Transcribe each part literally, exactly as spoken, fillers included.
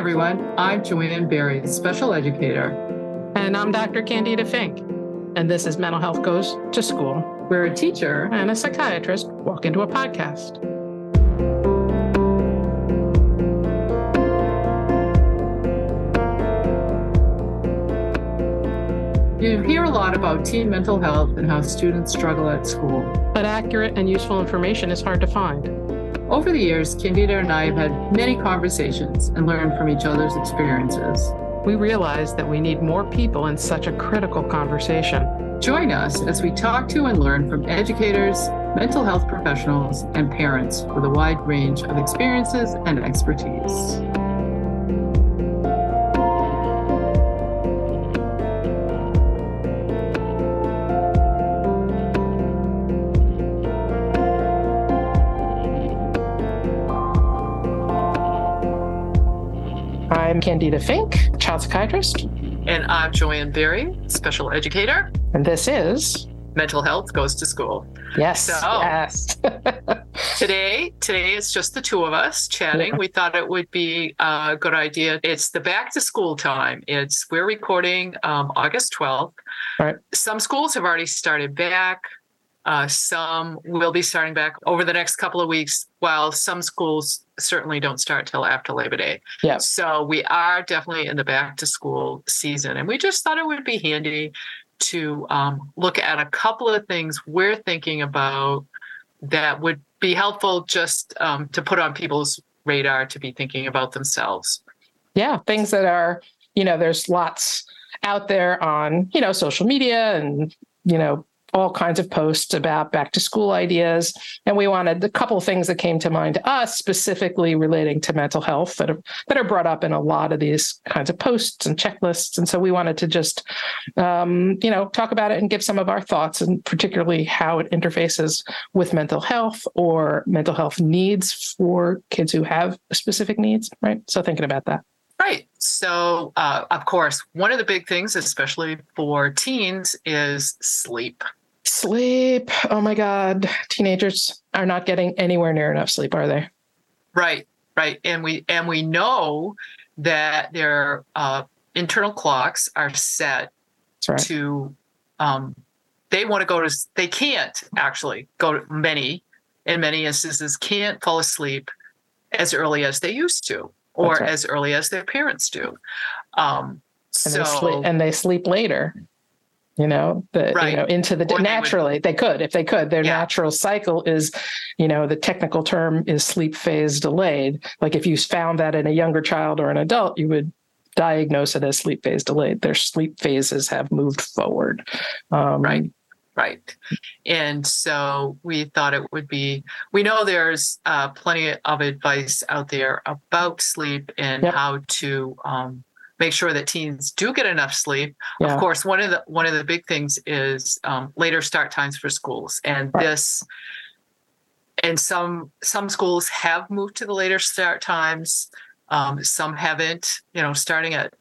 everyone. I'm Jo-Ann Berry, special educator. And I'm Doctor Candida Fink. And this is Mental Health Goes to School, where a teacher and a psychiatrist walk into a podcast. You hear a lot about teen mental health and how students struggle at school. But accurate and useful information is hard to find. Over the years, Candida and I have had many conversations and learned from each other's experiences. We realize that we need more people in such a critical conversation. Join us as we talk to and learn from educators, mental health professionals, and parents with a wide range of experiences and expertise. I'm Candida Fink, child psychiatrist. And I'm Jo-Ann Berry, special educator. And this is Mental Health Goes to School. Yes, so, yes. today, today is just the two of us chatting. Yeah. We thought it would be a good idea. It's the back to school time. It's we're recording um, August twelfth. Right. Some schools have already started back. Uh, some will be starting back over the next couple of weeks, while some schools certainly don't start till after Labor Day. Yeah. So we are definitely in the back to school season. And we just thought it would be handy to um, look at a couple of things we're thinking about that would be helpful just um, to put on people's radar to be thinking about themselves. Yeah. Things that are, you know, there's lots out there on, you know, social media and, you know, all kinds of posts about back to school ideas. And we wanted a couple of things that came to mind to us specifically relating to mental health that are, that are brought up in a lot of these kinds of posts and checklists. And so we wanted to just, um, you know, talk about it and give some of our thoughts and particularly how it interfaces with mental health or mental health needs for kids who have specific needs, right? So thinking about that. Right. So, uh, of course, one of the big things, especially for teens, is sleep. Sleep. Oh, my God. Teenagers are not getting anywhere near enough sleep, are they? Right. Right. And we and we know that their uh, internal clocks are set right. to um, they want to go to they can't actually go to many in many instances can't fall asleep as early as they used to or right. as early as their parents do. Um, and, so, they sleep, and they sleep later. You know, the, right. you know, into the, or naturally, they, would, they could, if they could, their yeah. natural cycle is, you know, the technical term is sleep phase delayed. Like if you found that in a younger child or an adult, you would diagnose it as sleep phase delayed. Their sleep phases have moved forward. Um, right. Right. And so we thought it would be, we know there's uh, plenty of advice out there about sleep and yep. how to, um, make sure that teens do get enough sleep. Yeah. Of course, one of the one of the big things is um, later start times for schools, and right. this, and some some schools have moved to the later start times. Um, some haven't. You know, starting at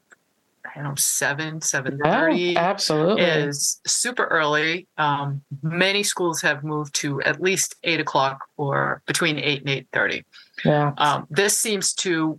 I don't know seven seven thirty. Oh, absolutely, is super early. Um, many schools have moved to at least eight o'clock or between eight and eight thirty. Yeah, um, this seems to.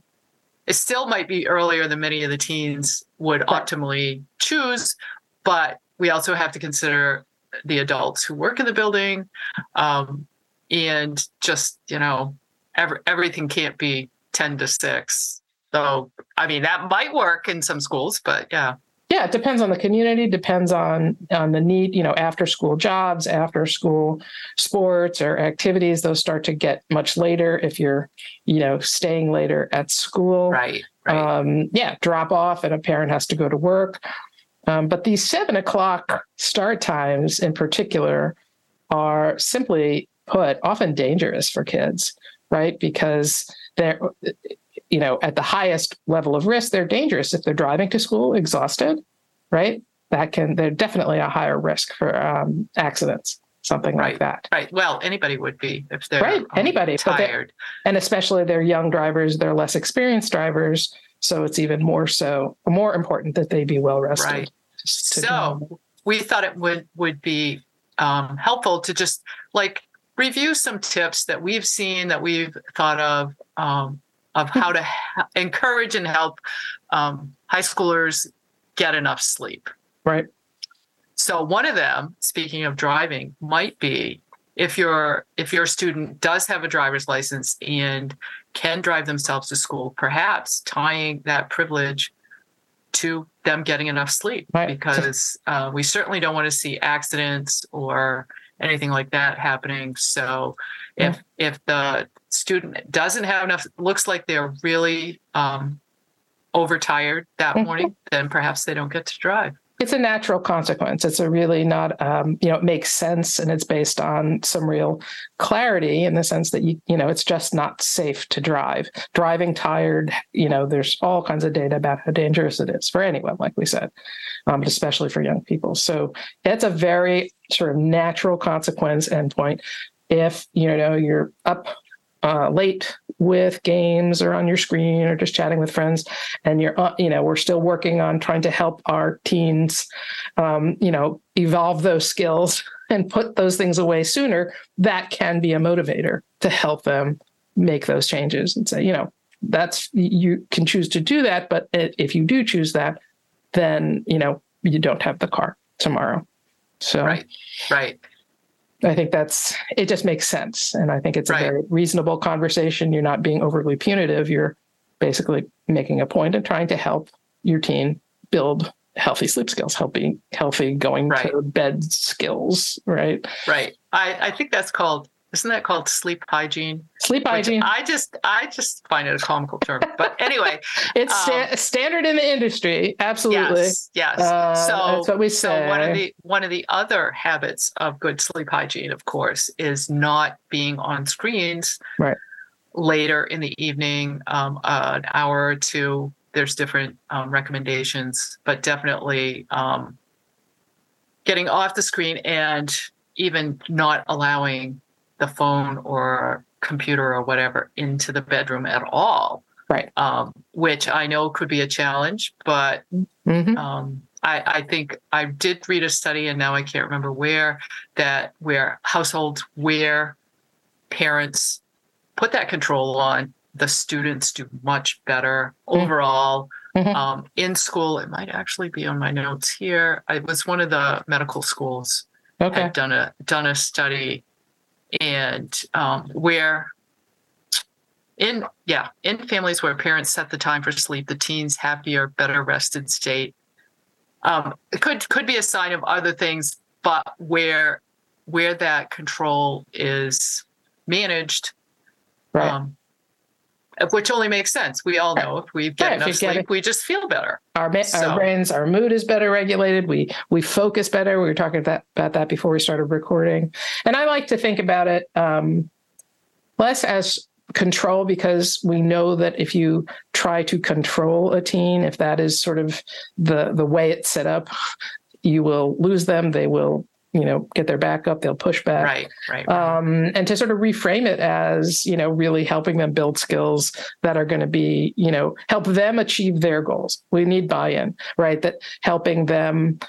It still might be earlier than many of the teens would optimally choose, but we also have to consider the adults who work in the building, um, and just, you know, every, everything can't be ten to six. So, I mean, that might work in some schools, but yeah. Yeah, it depends on the community, depends on, on the need, you know, after school jobs, after school sports or activities, those start to get much later if you're, you know, staying later at school. Right, right. Um, yeah, drop off and a parent has to go to work. Um, but these seven o'clock start times in particular are simply put often dangerous for kids, right? Because they're... you know, at the highest level of risk, they're dangerous if they're driving to school exhausted, right? That can, they're definitely a higher risk for um, accidents, something right, like that. Right. Well, anybody would be if they're right. Anybody, um, tired. And especially they're young drivers, they're less experienced drivers. So it's even more so, more important that they be well rested. Right. So we thought it would, would be um, helpful to just like review some tips that we've seen that we've thought of, um, of how to h- encourage and help um, high schoolers get enough sleep. Right. So one of them, speaking of driving, might be if your if your student does have a driver's license and can drive themselves to school, perhaps tying that privilege to them getting enough sleep, right. because uh, we certainly don't want to see accidents or anything like that happening. So if yeah. if the student doesn't have enough, looks like they're really um, overtired that morning, then perhaps they don't get to drive. It's a natural consequence. It's a really not, um, you know, it makes sense, and it's based on some real clarity in the sense that, you you know, it's just not safe to drive. Driving tired, you know, there's all kinds of data about how dangerous it is for anyone, like we said, um, but especially for young people. So it's a very sort of natural consequence endpoint. If, you know, you're up uh, late with games or on your screen or just chatting with friends, and you're, uh, you know, we're still working on trying to help our teens, um, you know, evolve those skills and put those things away sooner, that can be a motivator to help them make those changes and say, you know, that's, you can choose to do that, but if you do choose that, then, you know, you don't have the car tomorrow. So, right, right. I think that's, it just makes sense. And I think it's right. a very reasonable conversation. You're not being overly punitive. You're basically making a point and trying to help your teen build healthy sleep skills, healthy, healthy going right. to bed skills, right? Right. I, I think that's called, isn't that called sleep hygiene? Sleep hygiene. Which I just, I just find it a comical term, but anyway. It's um, sta- standard in the industry. Absolutely. Yes. yes. Uh, so that's what we say. So one of the, one of the other habits of good sleep hygiene, of course, is not being on screens right. later in the evening, um, uh, an hour or two. There's different um, recommendations, but definitely um, getting off the screen and even not allowing the phone or computer or whatever into the bedroom at all. Right. Um, which I know could be a challenge, but mm-hmm. um, I, I think I did read a study, and now I can't remember where, that where households where parents put that control on, the students do much better mm-hmm. overall. Mm-hmm. Um, in school, it might actually be on my notes here. It was one of the medical schools okay. had done a done a study. And um, where in, yeah, in families where parents set the time for sleep, the teens happier, better rested state. Um, it could could be a sign of other things, but where where that control is managed, right. um, which only makes sense. We all know if we get right, enough we get sleep, it. we just feel better. Our, ba- so. our brains, our mood is better regulated. We we focus better. We were talking about, about that before we started recording. And I like to think about it um, less as control, because we know that if you try to control a teen, if that is sort of the, the way it's set up, you will lose them. They will, you know, get their back up, they'll push back. Right, right, right. Um, and to sort of reframe it as, you know, really helping them build skills that are going to be, you know, help them achieve their goals. We need buy-in, right? That helping them,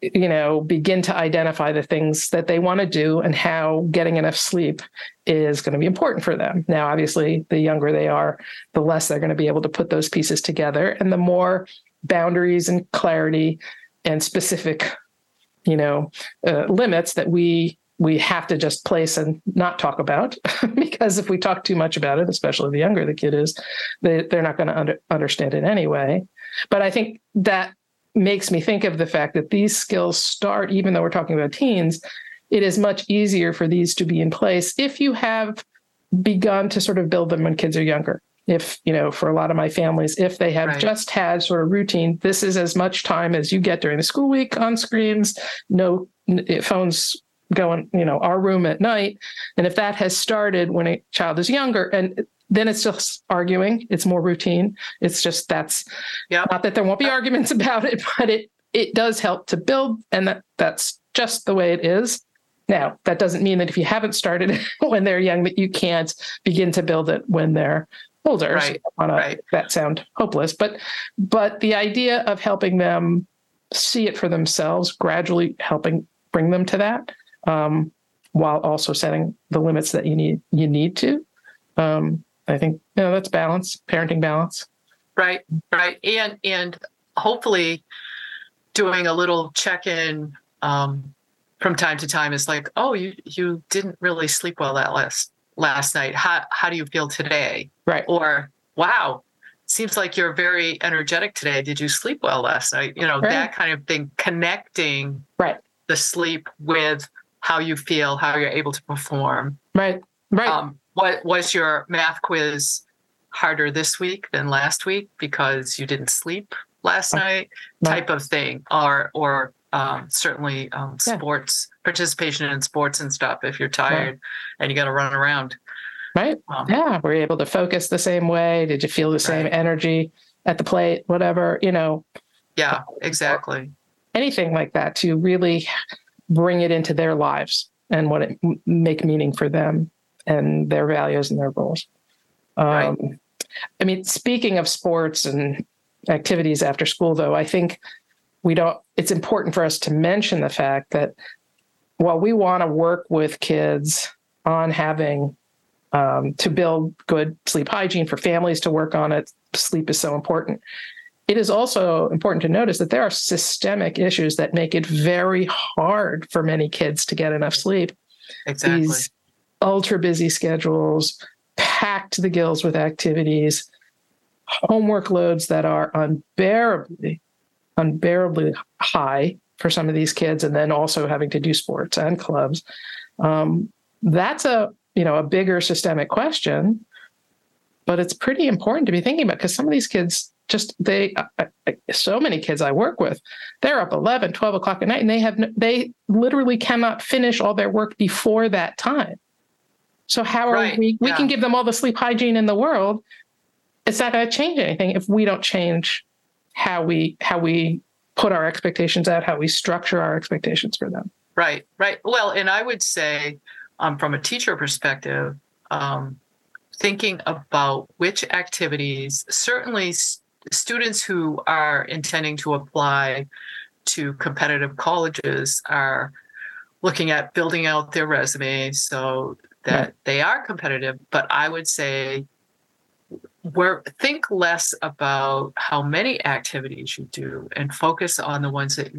you know, begin to identify the things that they want to do and how getting enough sleep is going to be important for them. Now, obviously, the younger they are, the less they're going to be able to put those pieces together, and the more boundaries and clarity and specific you know, uh, limits that we we have to just place and not talk about, because if we talk too much about it, especially the younger the kid is, they, they're not going to under, understand it anyway. But I think that makes me think of the fact that these skills start, even though we're talking about teens, it is much easier for these to be in place if you have begun to sort of build them when kids are younger. If, you know, for a lot of my families, if they have right. just had sort of routine, this is as much time as you get during the school week on screens, no phones going, you know, our room at night. And if that has started when a child is younger, and then it's just arguing, it's more routine. It's just that's yep. not that there won't be arguments about it, but it, it does help to build. And that, that's just the way it is. Now, that doesn't mean that if you haven't started when they're young, that you can't begin to build it when they're older. Right, so I don't wanna, right. That sound hopeless, but but the idea of helping them see it for themselves, gradually helping bring them to that, um, while also setting the limits that you need you need to, um, I think, you know, that's balance, parenting balance. Right, right. And and hopefully doing a little check-in um, from time to time is like, oh, you, you didn't really sleep well that last last night. How how do you feel today? Right. Or, wow, seems like you're very energetic today. Did you sleep well last night? You know, right. That kind of thing, connecting right. the sleep with how you feel, how you're able to perform. Right, right. Um, what was your math quiz harder this week than last week because you didn't sleep last night? Right. Type of thing, or or um, certainly um, yeah. sports, participation in sports and stuff. If you're tired right. and you got to run around, right? Um, yeah, were you able to focus the same way? Did you feel the same right. energy at the plate? Whatever, you know. Yeah, exactly. Anything like that to really bring it into their lives and what it make meaning for them and their values and their goals. Um, right. I mean, speaking of sports and activities after school, though, I think we don't, it's important for us to mention the fact that while we want to work with kids on having um, to build good sleep hygiene for families to work on it, sleep is so important. It is also important to notice that there are systemic issues that make it very hard for many kids to get enough sleep. Exactly. These ultra busy schedules, packed to the gills with activities, homework loads that are unbearably, unbearably high for some of these kids, and then also having to do sports and clubs. Um, that's a, you know, a bigger systemic question, but it's pretty important to be thinking about because some of these kids just, they, I, I, so many kids I work with, they're up eleven, twelve o'clock at night, and they have, no, they literally cannot finish all their work before that time. So how are right. we, we yeah. can give them all the sleep hygiene in the world. It's not going to change anything if we don't change how we, how we put our expectations out, how we structure our expectations for them. Right. Right. Well, and I would say um, from a teacher perspective, um, thinking about which activities, certainly st- students who are intending to apply to competitive colleges are looking at building out their resume. So that right. they are competitive, but I would say we're, think less about how many activities you do and focus on the ones that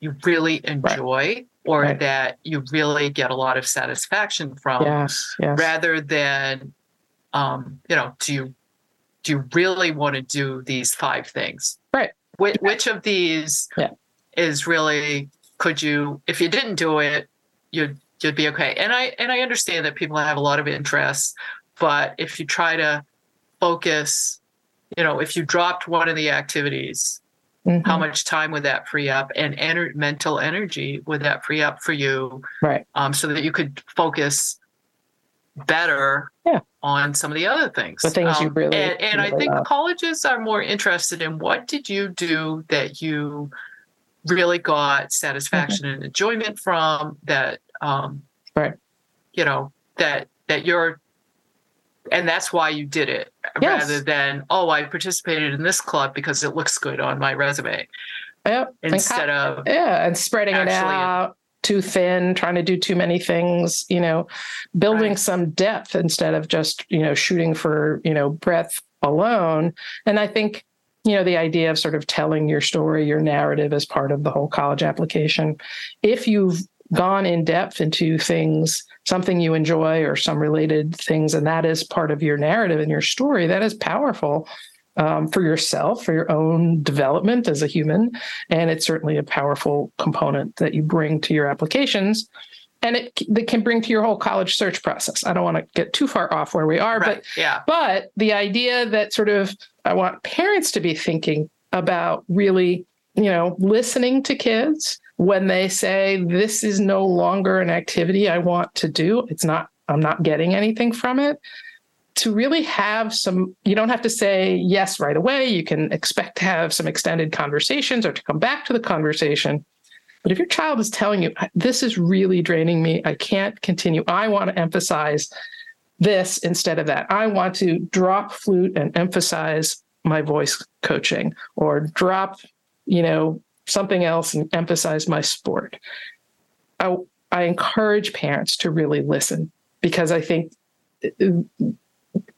you really enjoy right. or right. that you really get a lot of satisfaction from yes, yes. rather than, um, you know, do you, do you really want to do these five things? Right. Which, which of these yeah. is really, could you, if you didn't do it, you'd, you'd be okay. And I and I understand that people have a lot of interests, but if you try to focus, you know, if you dropped one of the activities, mm-hmm. how much time would that free up and ener- mental energy would that free up for you? Right. Um, so that you could focus better yeah. on some of the other things. The things um, you really And, and really I think love. Colleges are more interested in what did you do that you really got satisfaction mm-hmm. and enjoyment from that Um, right. You know, that, that you're, and that's why you did it yes. rather than, oh, I participated in this club because it looks good on my resume. Yep. Instead and, of. Yeah. And spreading it out too thin, trying to do too many things, you know, building right. some depth instead of just, you know, shooting for, you know, breadth alone. And I think, you know, the idea of sort of telling your story, your narrative as part of the whole college application, if you've gone in depth into things, something you enjoy or some related things, and that is part of your narrative and your story, that is powerful um, for yourself, for your own development as a human. And it's certainly a powerful component that you bring to your applications. And it that can bring to your whole college search process. I don't want to get too far off where we are, right. but yeah. but the idea that sort of I want parents to be thinking about really, you know, listening to kids when they say, this is no longer an activity I want to do, it's not, I'm not getting anything from it, to really have some, you don't have to say yes right away. You can expect to have some extended conversations or to come back to the conversation. But if your child is telling you, this is really draining me, I can't continue, I want to emphasize this instead of that. I want to drop flute and emphasize my voice coaching, or drop, you know, something else and emphasize my sport. I, I encourage parents to really listen, because I think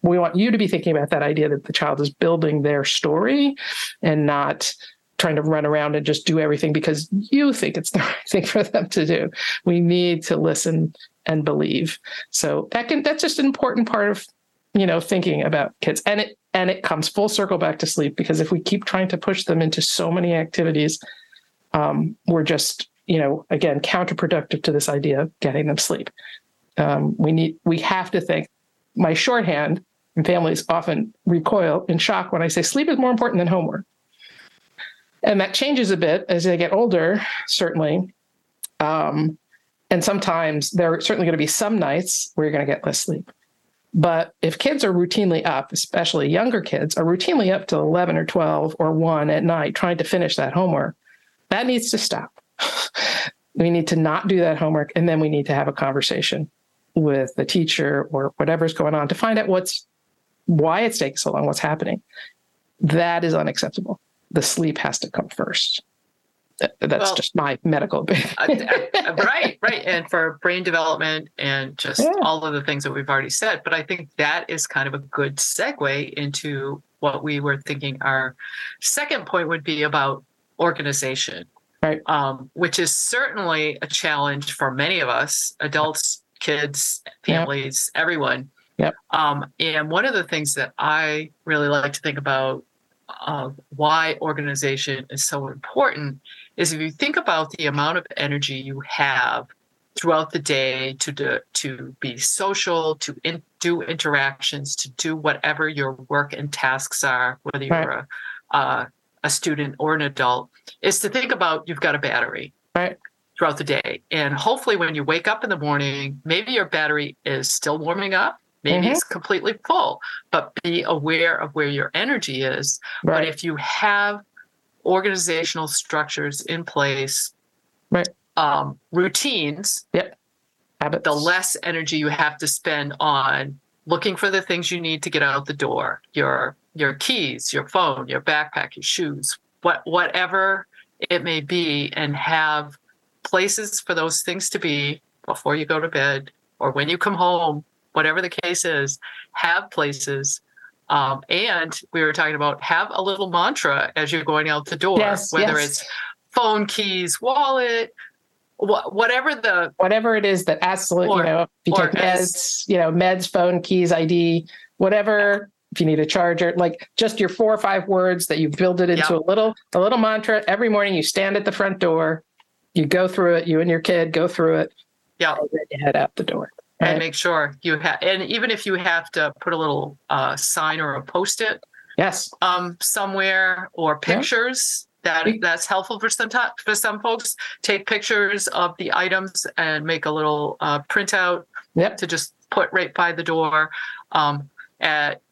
we want you to be thinking about that idea that the child is building their story and not trying to run around and just do everything because you think it's the right thing for them to do. We need to listen and believe. So that can, that's just an important part of, you know, thinking about kids. And it, and it comes full circle back to sleep, because if we keep trying to push them into so many activities, um, we're just, you know, again, counterproductive to this idea of getting them sleep. Um, we need, we have to think. My shorthand, and families often recoil in shock when I say sleep is more important than homework. And that changes a bit as they get older, certainly. Um, and sometimes there are certainly going to be some nights where you're going to get less sleep. But if kids are routinely up, especially younger kids, are routinely up till eleven or twelve or one at night trying to finish that homework, that needs to stop. We need to not do that homework, and then we need to have a conversation with the teacher or whatever's going on to find out what's, why it's taking so long, what's happening. That is unacceptable. The sleep has to come first. That's well, just my medical bit. I, I, right, right. And for brain development and just yeah. all of the things that we've already said. But I think that is kind of a good segue into what we were thinking. Our second point would be about organization, right? Um, which is certainly a challenge for many of us, adults, kids, families, yep. everyone. Yep. Um, and one of the things that I really like to think about Uh, why organization is so important is if you think about the amount of energy you have throughout the day to do, to be social, to in, do interactions, to do whatever your work and tasks are, whether you're right. a, uh, a student or an adult, is to think about you've got a battery right. throughout the day. And hopefully when you wake up in the morning, maybe your battery is still warming up. Maybe mm-hmm. it's completely full, but be aware of where your energy is. Right. But if you have organizational structures in place, right. um, routines, yep. habits, the less energy you have to spend on looking for the things you need to get out the door, your your keys, your phone, your backpack, your shoes, what whatever it may be, and have places for those things to be before you go to bed or when you come home. Whatever the case is, have places. Um, and we were talking about have a little mantra as you're going out the door, yes, whether yes. it's phone, keys, wallet, wh- whatever the... Whatever it is that absolutely, or, you know, if you take meds, as, you know, meds, phone, keys, I D, whatever, if you need a charger, like just your four or five words that you build it into yeah. a little, a little mantra. Every morning you stand at the front door, you go through it, you and your kid go through it, yeah. and then you head out the door. Right. And make sure you have, and even if you have to put a little uh, sign or a post-it yes. um, somewhere or pictures, yeah. that that's helpful for some time, for some folks. Take pictures of the items and make a little uh, printout yep. to just put right by the door. Um, at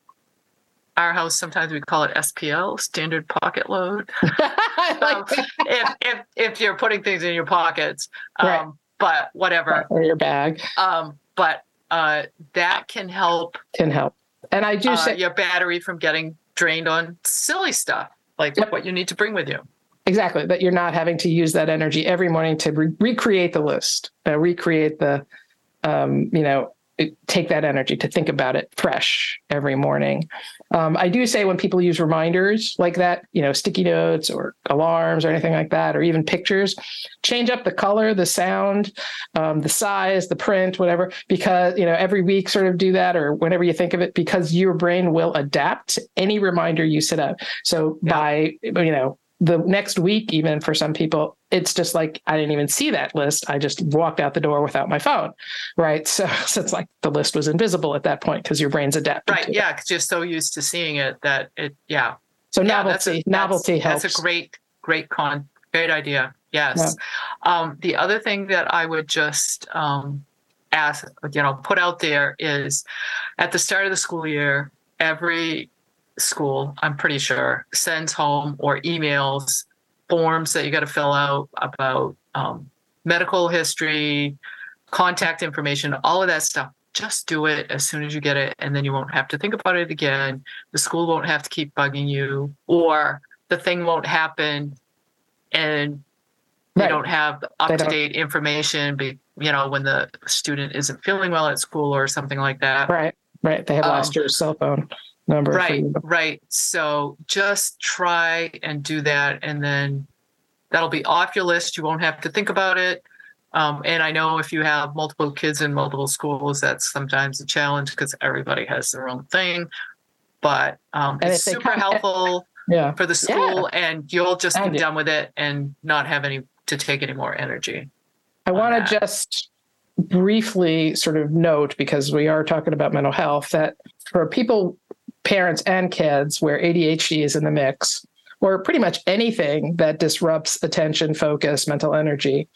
our house, sometimes we call it S P L, standard pocket load. I like um, that. If, if, if you're putting things in your pockets, um, right. but whatever. Or your bag. Um. But uh, that can help. Can help. And I do uh, say your battery from getting drained on silly stuff, like yep. what you need to bring with you. Exactly. That you're not having to use that energy every morning to re- recreate the list, uh, recreate the, um, you know, it, take that energy to think about it fresh every morning. Um, I do say when people use reminders like that, you know, sticky notes or alarms or anything like that, or even pictures, change up the color, the sound, um, the size, the print, whatever, because, you know, every week sort of do that or whenever you think of it, because your brain will adapt to any reminder you set up. So yeah. by, you know, the next week, even for some people, it's just like, I didn't even see that list. I just walked out the door without my phone, right? So, so it's like the list was invisible at that point because your brain's adapted. Right, yeah, because you're so used to seeing it that it, yeah. So yeah, novelty, that's a, novelty that's, helps. That's a great, great con, great idea, yes. Yeah. Um, the other thing that I would just um, ask, you know, put out there is at the start of the school year, every school, I'm pretty sure, sends home or emails forms that you got to fill out about um, medical history, contact information, all of that stuff. Just do it as soon as you get it, and then you won't have to think about it again. The school won't have to keep bugging you, or the thing won't happen, and right. you don't have up-to-date information, you know, when the student isn't feeling well at school or something like that. Right. Right. They had um, lost your cell phone number. Right. Right. So just try and do that. And then that'll be off your list. You won't have to think about it. Um, and I know if you have multiple kids in multiple schools, that's sometimes a challenge because everybody has their own thing. But um, it's super come, helpful yeah. for the school, yeah. and you'll just be done with it and not have any to take any more energy. I want to just briefly sort of note, because we are talking about mental health, that for people, parents and kids, where A D H D is in the mix, or pretty much anything that disrupts attention, focus, mental energy,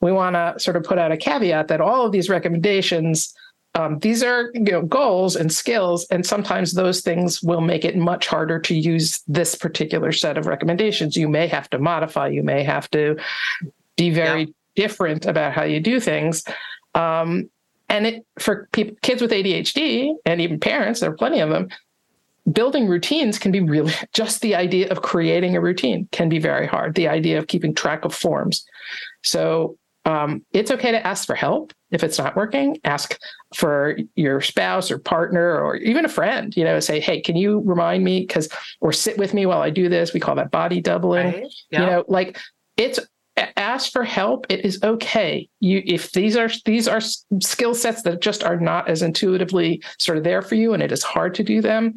we want to sort of put out a caveat that all of these recommendations, um, these are, you know, goals and skills, and sometimes those things will make it much harder to use this particular set of recommendations. You may have to modify, you may have to be very yeah. different about how you do things. Um, and it for people, kids with A D H D and even parents, there are plenty of them, building routines can be really, just the idea of creating a routine can be very hard. The idea of keeping track of forms. So um, it's okay to ask for help. If it's not working, ask for your spouse or partner or even a friend, you know, say, hey, can you remind me? Because, or sit with me while I do this. We call that body doubling, right. yeah. you know, like it's, ask for help. It is okay. You, if these are these are skill sets that just are not as intuitively sort of there for you, and it is hard to do them,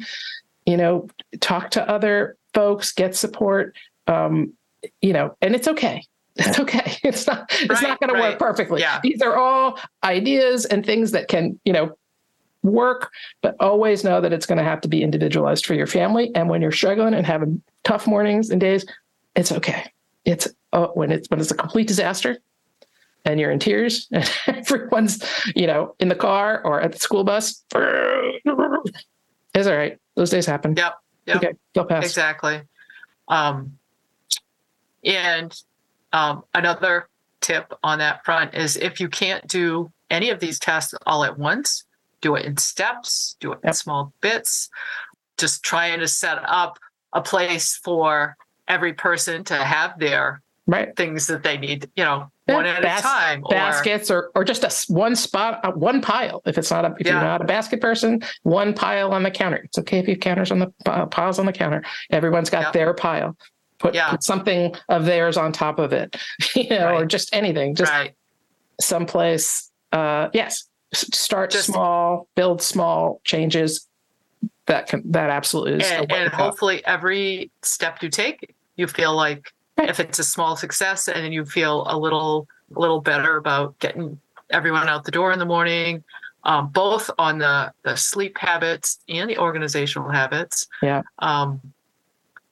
you know, talk to other folks, get support, um, you know, and it's okay. It's okay. It's not. It's right, not going right. to work perfectly. Yeah. These are all ideas and things that can, you know, work, but always know that it's going to have to be individualized for your family. And when you're struggling and having tough mornings and days, it's okay. It's uh, when it's when it's a complete disaster and you're in tears and everyone's, you know, in the car or at the school bus, it's all right. Those days happen. Yep. Yep. Okay. They'll pass. Exactly. Um, and um, another tip on that front is if you can't do any of these tasks all at once, do it in steps, do it yep. in small bits, just trying to set up a place for every person to have their right. things that they need, you know, yeah. one at Bas- a time. Or, baskets or or just a, one spot, uh, one pile. If it's not a, if yeah. you're not a basket person, one pile on the counter. It's okay if you have counters on the uh, piles on the counter. Everyone's got yeah. their pile. Put, yeah. put something of theirs on top of it, you know, right. or just anything, just right. someplace. Uh, yes, start just, small, build small changes. That can, that absolutely is. And, and hopefully every step you take, you feel like right. if it's a small success, and then you feel a little, a little better about getting everyone out the door in the morning, um, both on the, the sleep habits and the organizational habits. Yeah. Um,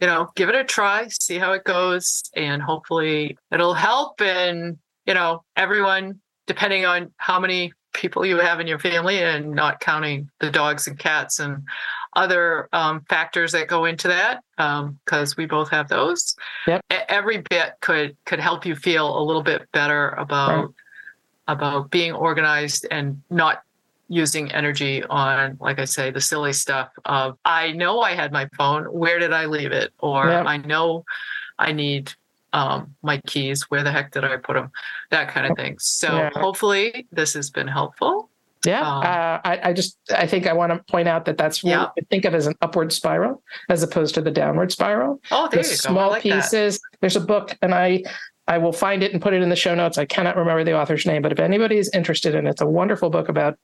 you know, give it a try, see how it goes, and hopefully it'll help. And, you know, everyone, depending on how many people you have in your family, and not counting the dogs and cats and other um, factors that go into that, because um, we both have those. Yep. Every bit could could help you feel a little bit better about right. about being organized and not using energy on, like I say, the silly stuff of, I know I had my phone, where did I leave it? Or yep. I know I need um, my keys, where the heck did I put them? That kind of thing. So yeah. hopefully this has been helpful. Yeah, um, uh, I, I just I think I want to point out that that's what yeah. I think of as an upward spiral as opposed to the downward spiral. Oh, there the you small go. I like pieces. That. There's a book, and I I will find it and put it in the show notes. I cannot remember the author's name, but if anybody is interested in it, it's a wonderful book about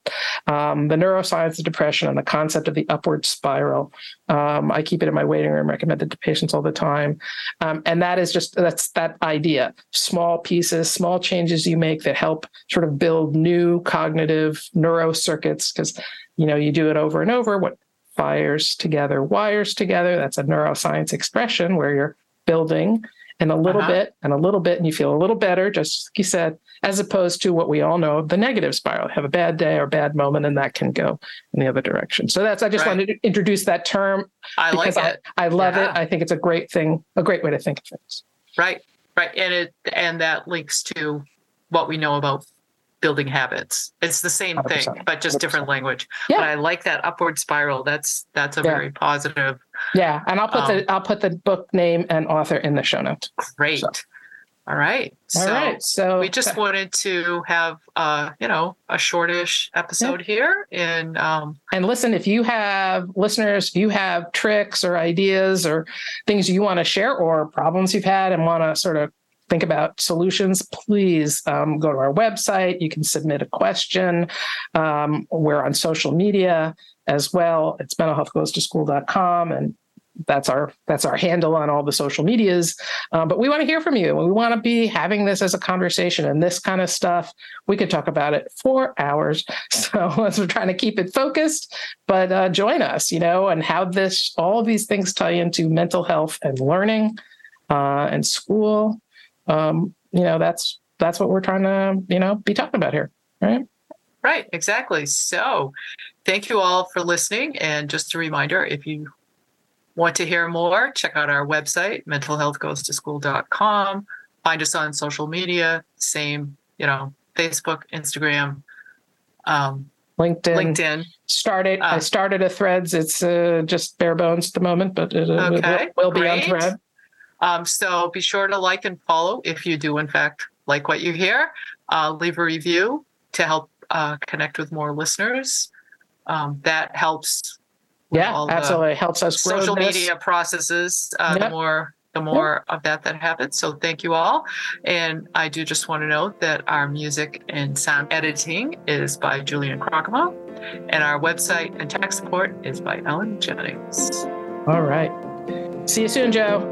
um, the neuroscience of depression and the concept of the upward spiral. Um, I keep it in my waiting room, recommend it to patients all the time. Um, and that is just, that's that idea, small pieces, small changes you make that help sort of build new cognitive neuro circuits. Cause you know, you do it over and over, what fires together, wires together. That's a neuroscience expression where you're building and a little uh-huh. bit and a little bit, and you feel a little better, just like you said, as opposed to what we all know of the negative spiral. Have a bad day or bad moment, and that can go in the other direction. So that's, I just right. wanted to introduce that term. I like it. I, I love yeah. it. I think it's a great thing, a great way to think of things. Right, right. And it and that links to what we know about building habits. It's the same one hundred percent thing, but just different one hundred percent language. Yeah. But I like that upward spiral. That's that's a yeah. very positive. Yeah, and I'll put um, the I'll put the book name and author in the show notes. Great. So. All right. All so right. So we just wanted to have, uh, you know, a shortish episode yeah. here. And um, and listen, if you have listeners, if you have tricks or ideas or things you want to share or problems you've had and want to sort of think about solutions, please um, go to our website. You can submit a question. Um, we're on social media as well. It's mental health goes to school dot com. And that's our that's our handle on all the social medias. Um, but we want to hear from you. We want to be having this as a conversation, and this kind of stuff, we could talk about it for hours. So as we're trying to keep it focused, but uh, join us, you know, and how this, all of these things tie into mental health and learning uh, and school. Um, you know, that's, that's what we're trying to, you know, be talking about here. Right. Right. Exactly. So thank you all for listening. And just a reminder, if you want to hear more, check out our website, mental health goes to school dot com. Find us on social media, same, you know, Facebook, Instagram, um, LinkedIn. LinkedIn. Started. Uh, I started a Threads. It's uh, just bare bones at the moment, but it, okay, it will, will be on Thread. Um, so be sure to like and follow if you do, in fact, like what you hear. Uh, leave a review to help uh, connect with more listeners. Um, that helps. Yeah, absolutely. It helps us grow social media processes. Uh, yep. The more, the more yep. of that that happens. So thank you all. And I do just want to note that our music and sound editing is by Julian Crockamore, and our website and tech support is by Ellen Jennings. All right. See you soon, Joe.